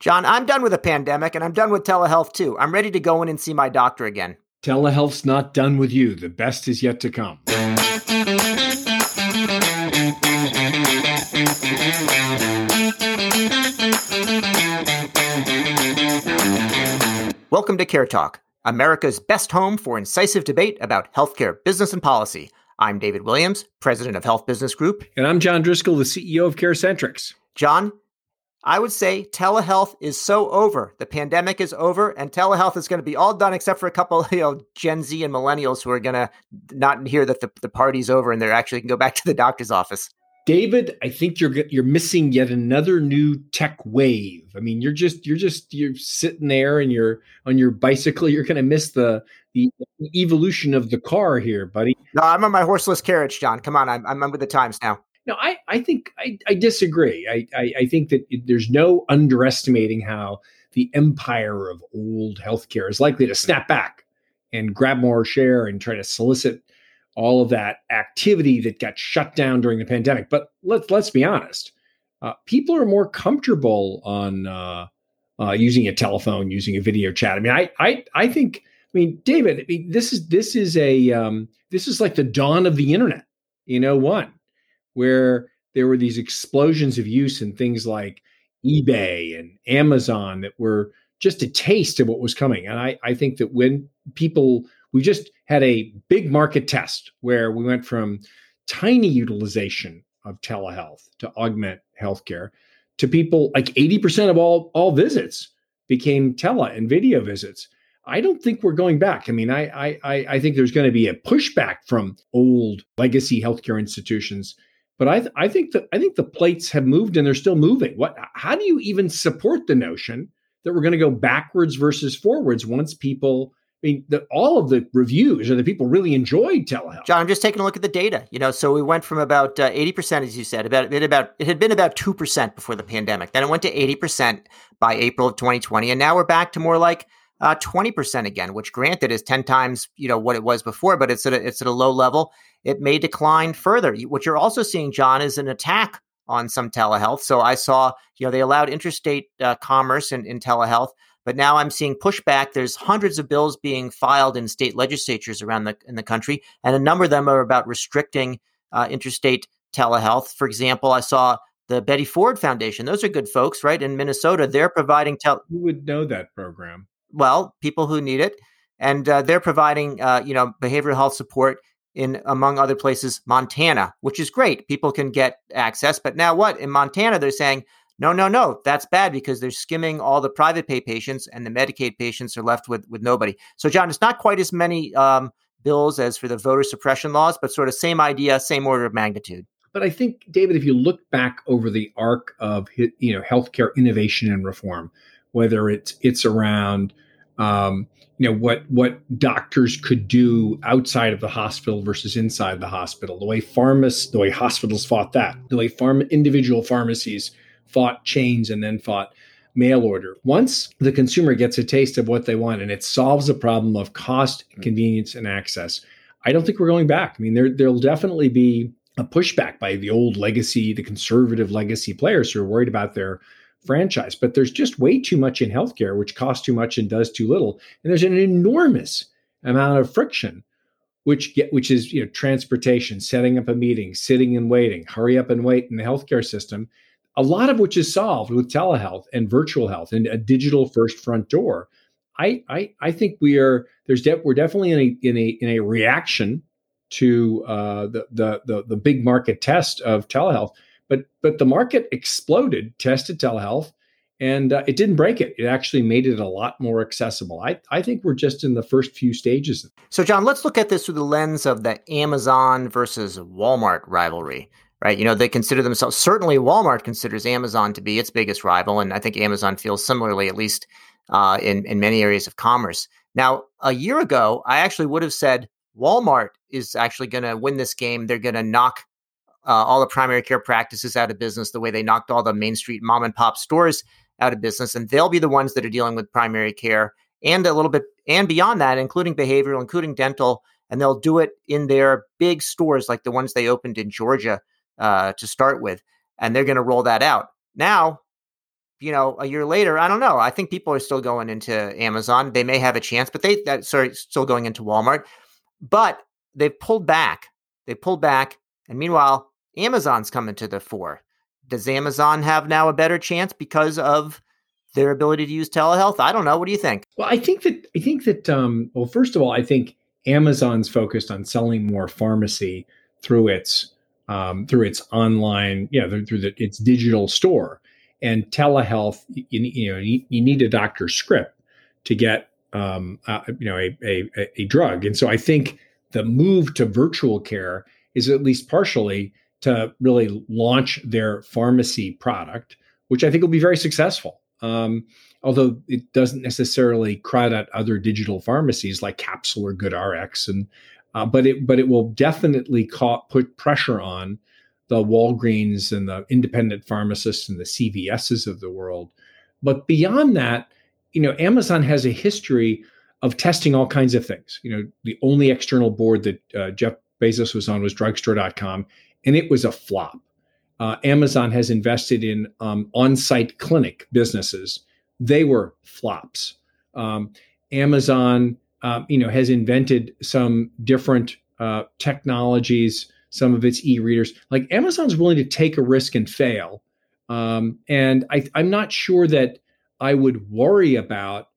John, I'm done with the pandemic and I'm done with telehealth too. I'm ready to go in and see my doctor again. Telehealth's not done with you. The best is yet to come. Welcome to CareTalk, America's best home for incisive debate about healthcare, business, and policy. I'm David Williams, president of Health Business Group. And I'm John Driscoll, the CEO of Carecentrix. John, I would say telehealth is so over. The pandemic is over, and telehealth is going to be all done except for a couple of Gen Z and millennials who are going to not hear that the party's over and they're actually can go back to the doctor's office. David, I think you're missing yet another new tech wave. I mean, you're sitting there and you're on your bicycle. You're going to miss the evolution of the car here, buddy. No, I'm on my horseless carriage, John. Come on, I'm with the times now. No, I think I disagree. I think that there's no underestimating how the empire of old healthcare is likely to snap back and grab more share and try to solicit all of that activity that got shut down during the pandemic. But let's be honest, people are more comfortable on using a telephone, using a video chat. I mean, I think, I mean, David, I mean, this is like the dawn of the internet, where there were these explosions of use in things like eBay and Amazon that were just a taste of what was coming. And I think that when we just had a big market test where we went from tiny utilization of telehealth to augment healthcare to people like 80% of all visits became tele and video visits. I don't think we're going back. I mean, I think there's going to be a pushback from old legacy healthcare institutions. But I think the plates have moved and they're still moving. How do you even support the notion that we're going to go backwards versus forwards once people, I mean, all of the reviews are that people really enjoyed telehealth. John, I'm just taking a look at the data. So we went from about 80%, as you said, it had been about 2% before the pandemic. Then it went to 80% by April of 2020. And now we're back to more like 20% again, which granted is 10 times, what it was before, but it's at a low level. It may decline further. What you're also seeing, John, is an attack on some telehealth. So I saw, they allowed interstate commerce in telehealth, but now I'm seeing pushback. There's hundreds of bills being filed in state legislatures around in the country, and a number of them are about restricting interstate telehealth. For example, I saw the Betty Ford Foundation. Those are good folks, right? In Minnesota, they're providing Who would know that program? Well, people who need it, and they're providing, behavioral health support in, among other places, Montana, which is great. People can get access. But now what? In Montana, they're saying, no, that's bad because they're skimming all the private pay patients and the Medicaid patients are left with nobody. So, John, it's not quite as many bills as for the voter suppression laws, but sort of same idea, same order of magnitude. But I think, David, if you look back over the arc of, healthcare innovation and reform, whether it's around, what doctors could do outside of the hospital versus inside the hospital, the way hospitals fought that, the way individual pharmacies fought chains and then fought mail order. Once the consumer gets a taste of what they want and it solves the problem of cost, convenience, and access, I don't think we're going back. I mean, there'll definitely be a pushback by the old legacy, the conservative legacy players who are worried about their franchise, but there's just way too much in healthcare, which costs too much and does too little. And there's an enormous amount of friction, which is, transportation, setting up a meeting, sitting and waiting, hurry up and wait in the healthcare system, a lot of which is solved with telehealth and virtual health and a digital first front door. I think we're definitely in a reaction to the big market test of telehealth. But the market exploded, tested telehealth, and it didn't break it. It actually made it a lot more accessible. I think we're just in the first few stages. So, John, let's look at this through the lens of the Amazon versus Walmart rivalry, right? They consider themselves, certainly Walmart considers Amazon to be its biggest rival, and I think Amazon feels similarly, at least in many areas of commerce. Now, a year ago, I actually would have said Walmart is actually going to win this game. They're going to knock all the primary care practices out of business, the way they knocked all the Main Street mom and pop stores out of business. And they'll be the ones that are dealing with primary care and a little bit and beyond that, including behavioral, including dental. And they'll do it in their big stores like the ones they opened in Georgia to start with. And they're going to roll that out. Now, you know, a year later, I don't know. I think people are still going into Amazon. They may have a chance, but still going into Walmart. But they've pulled back. And meanwhile, Amazon's coming to the fore. Does Amazon have now a better chance because of their ability to use telehealth? I don't know. What do you think? Well, I think that, first of all, I think Amazon's focused on selling more pharmacy through its online, its digital store. And telehealth, you need a doctor's script to get, a drug. And so I think the move to virtual care is at least partially to really launch their pharmacy product, which I think will be very successful. Although it doesn't necessarily crowd out other digital pharmacies like Capsule or GoodRx, but it will definitely put pressure on the Walgreens and the independent pharmacists and the CVSs of the world. But beyond that, Amazon has a history of testing all kinds of things. The only external board that Jeff Bezos was on was drugstore.com, and it was a flop. Amazon has invested in on-site clinic businesses. They were flops. Amazon, has invented some different technologies, some of its e-readers. Like, Amazon's willing to take a risk and fail. And I'm not sure that I would worry about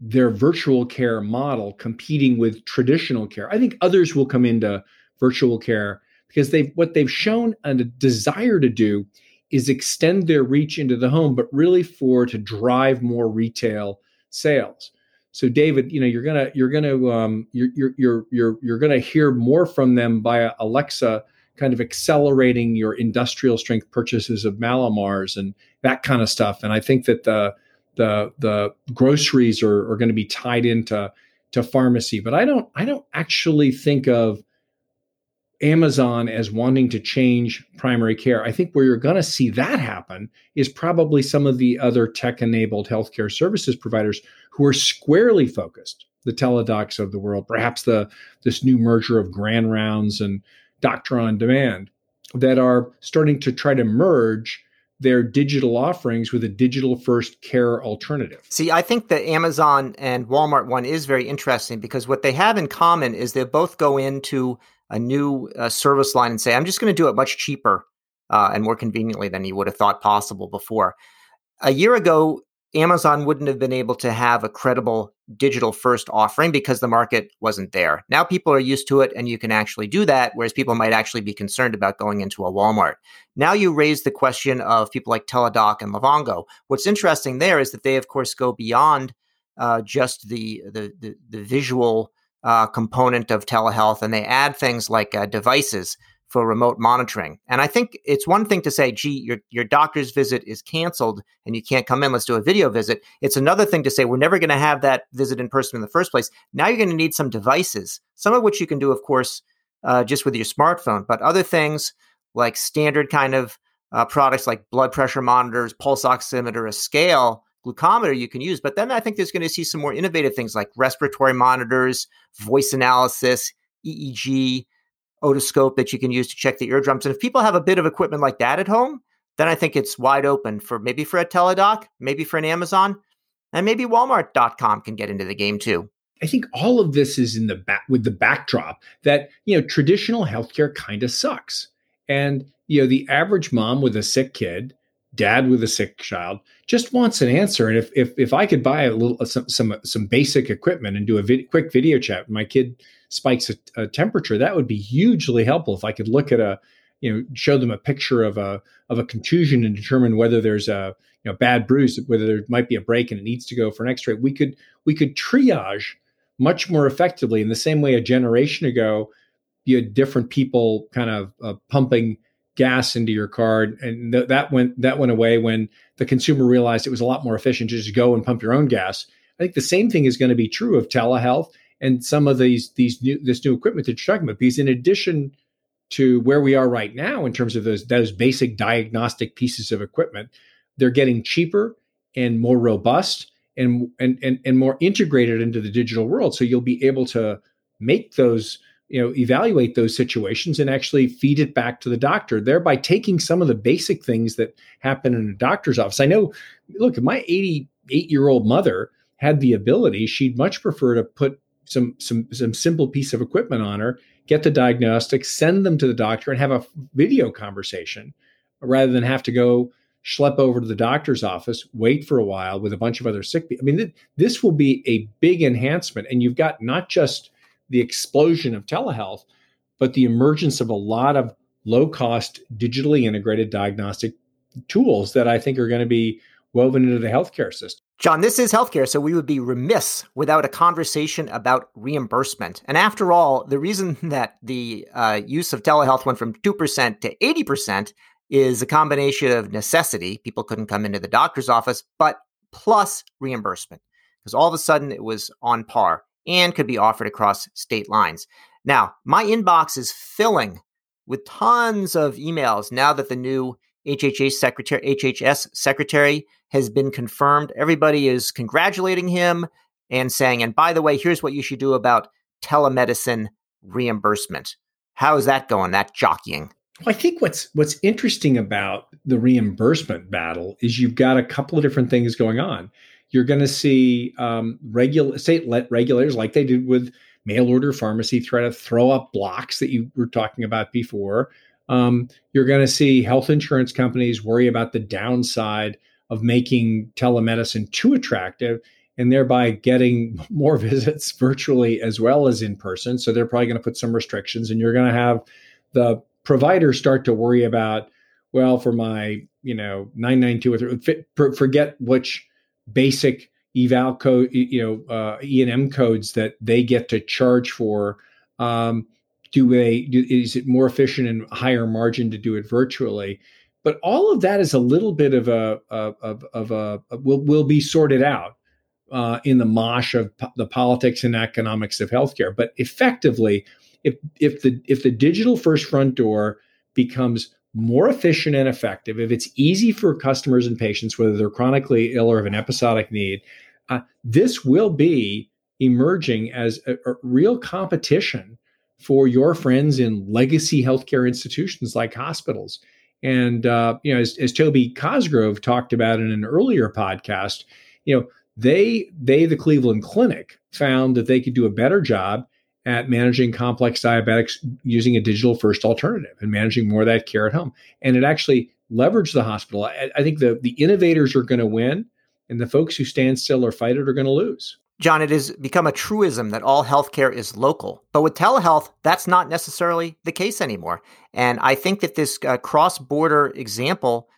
their virtual care model competing with traditional care. I think others will come into virtual care because what they've shown a desire to do is extend their reach into the home, but really to drive more retail sales. So, David, you're gonna hear more from them via Alexa, kind of accelerating your industrial strength purchases of Malamars and that kind of stuff. And I think that the groceries are going to be tied into pharmacy, but I don't actually think of Amazon as wanting to change primary care. I think where you're going to see that happen is probably some of the other tech-enabled healthcare services providers who are squarely focused, the Teladocs of the world, perhaps this new merger of Grand Rounds and Doctor on Demand, that are starting to try to merge their digital offerings with a digital-first care alternative. See, I think the Amazon and Walmart one is very interesting because what they have in common is they both go into a new service line and say, I'm just going to do it much cheaper and more conveniently than you would have thought possible before. A year ago, Amazon wouldn't have been able to have a credible digital-first offering because the market wasn't there. Now people are used to it and you can actually do that, whereas people might actually be concerned about going into a Walmart. Now you raise the question of people like Teladoc and Lavongo. What's interesting there is that they, of course, go beyond just the visual component of telehealth, and they add things like devices for remote monitoring. And I think it's one thing to say, gee, your doctor's visit is canceled and you can't come in, let's do a video visit. It's another thing to say, we're never going to have that visit in person in the first place. Now you're going to need some devices, some of which you can do, of course, just with your smartphone, but other things like standard kind of products like blood pressure monitors, pulse oximeter, a scale, glucometer you can use. But then I think there's going to see some more innovative things like respiratory monitors, voice analysis, EEG, otoscope that you can use to check the eardrums. And if people have a bit of equipment like that at home, then I think it's wide open for a Teladoc, maybe for an Amazon, and maybe Walmart.com can get into the game too. I think all of this is in the with the backdrop that, traditional healthcare kind of sucks. And, the average mom with a sick kid, dad with a sick child just wants an answer. And if I could buy some basic equipment and do a quick video chat when my kid spikes a temperature, that would be hugely helpful. If I could look at show them a picture of a contusion and determine whether there's a bad bruise, whether there might be a break and it needs to go for an X-ray, we could triage much more effectively. In the same way, a generation ago, you had different people kind of pumping gas into your car, and that went away when the consumer realized it was a lot more efficient to just go and pump your own gas. I think the same thing is going to be true of telehealth and some of this new equipment that you're talking about. Because in addition to where we are right now in terms of those basic diagnostic pieces of equipment, they're getting cheaper and more robust and more integrated into the digital world. So you'll be able to make those evaluate those situations and actually feed it back to the doctor, thereby taking some of the basic things that happen in a doctor's office. I know, look, my 88-year-old mother had the ability, she'd much prefer to put some simple piece of equipment on her, get the diagnostics, send them to the doctor, and have a video conversation rather than have to go schlep over to the doctor's office, wait for a while with a bunch of other sick people. I mean, this will be a big enhancement. And you've got not just the explosion of telehealth, but the emergence of a lot of low-cost, digitally integrated diagnostic tools that I think are going to be woven into the healthcare system. John, this is healthcare, so we would be remiss without a conversation about reimbursement. And after all, the reason that the use of telehealth went from 2% to 80% is a combination of necessity, people couldn't come into the doctor's office, but plus reimbursement, because all of a sudden it was on par and could be offered across state lines. Now, my inbox is filling with tons of emails now that the new HHS secretary has been confirmed. Everybody is congratulating him and saying, and by the way, here's what you should do about telemedicine reimbursement. How is that going, that jockeying? Well, I think what's interesting about the reimbursement battle is you've got a couple of different things going on. You're going to see state regulators, like they did with mail-order pharmacy, try to throw up blocks that you were talking about before. You're going to see health insurance companies worry about the downside of making telemedicine too attractive and thereby getting more visits virtually as well as in person. So they're probably going to put some restrictions, and you're going to have the providers start to worry about, well, for my, 992 or three, forget which basic eval code, E&M codes that they get to charge for. Is it more efficient and higher margin to do it virtually? But all of that is a little bit of will be sorted out in the mosh of the politics and economics of healthcare. But effectively, if the digital first front door becomes more efficient and effective, if it's easy for customers and patients, whether they're chronically ill or have an episodic need, this will be emerging as a real competition for your friends in legacy healthcare institutions like hospitals. And, as Toby Cosgrove talked about in an earlier podcast, they, the Cleveland Clinic, found that they could do a better job at managing complex diabetics using a digital first alternative and managing more of that care at home. And it actually leveraged the hospital. I think the innovators are going to win, and the folks who stand still or fight it are going to lose. John, it has become a truism that all healthcare is local. But with telehealth, that's not necessarily the case anymore. And I think that this cross-border example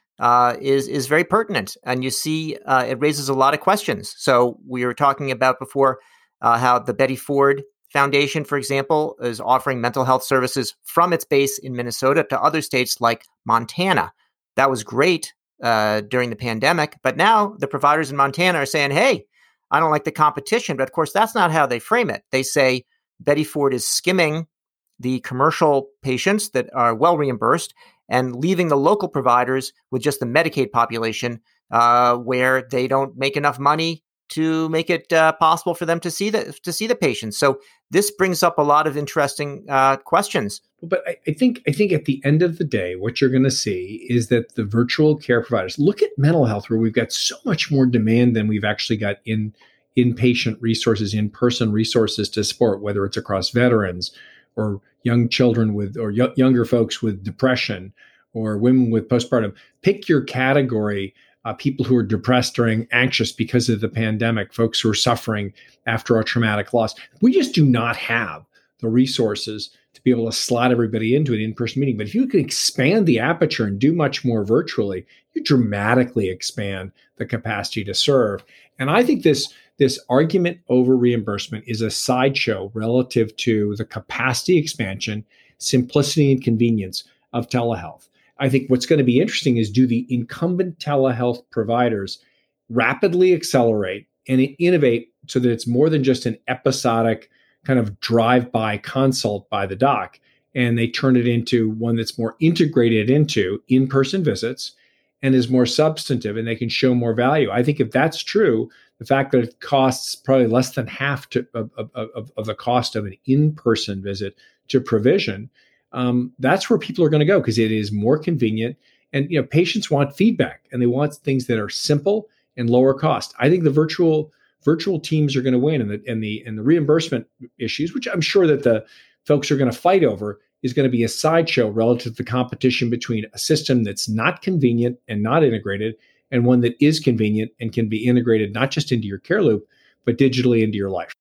is very pertinent. And you see, it raises a lot of questions. So we were talking about before how the Betty Ford Foundation, for example, is offering mental health services from its base in Minnesota to other states like Montana. That was great during the pandemic. But now the providers in Montana are saying, hey, I don't like the competition, but of course, that's not how they frame it. They say Betty Ford is skimming the commercial patients that are well reimbursed and leaving the local providers with just the Medicaid population where they don't make enough money to make it possible for them to see the patients. So this brings up a lot of interesting questions. But I think at the end of the day, what you're going to see is that the virtual care providers, look at mental health, where we've got so much more demand than we've actually got in inpatient resources, in-person resources to support, whether it's across veterans or young children with or younger folks with depression or women with postpartum. Pick your category. People who are depressed or anxious because of the pandemic, folks who are suffering after a traumatic loss. We just do not have the resources to be able to slot everybody into an in-person meeting. But if you can expand the aperture and do much more virtually, you dramatically expand the capacity to serve. And I think this argument over reimbursement is a sideshow relative to the capacity expansion, simplicity, and convenience of telehealth. I think what's going to be interesting is, do the incumbent telehealth providers rapidly accelerate and innovate so that it's more than just an episodic kind of drive-by consult by the doc, and they turn it into one that's more integrated into in-person visits and is more substantive, and they can show more value. I think if that's true, the fact that it costs probably less than half of the cost of an in-person visit to provision, that's where people are going to go because it is more convenient. And you know, patients want feedback and they want things that are simple and lower cost. I think the virtual teams are going to win, and the reimbursement issues, which I'm sure that the folks are going to fight over, is going to be a sideshow relative to the competition between a system that's not convenient and not integrated and one that is convenient and can be integrated not just into your care loop, but digitally into your life.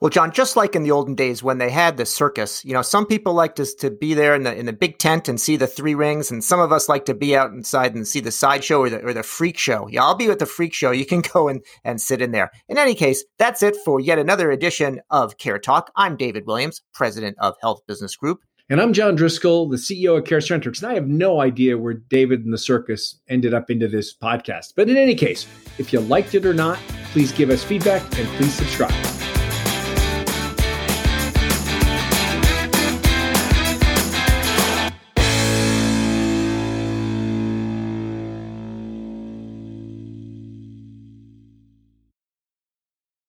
Well, John, just like in the olden days when they had the circus, you know, some people like to be there in the big tent and see the three rings, and some of us like to be out inside and see the sideshow or the freak show. Yeah, I'll be at the freak show. You can go and sit in there. In any case, that's it for yet another edition of Care Talk. I'm David Williams, president of Health Business Group. And I'm John Driscoll, the CEO of Carecentrix, and I have no idea where David and the circus ended up into this podcast. But in any case, if you liked it or not, please give us feedback and please subscribe.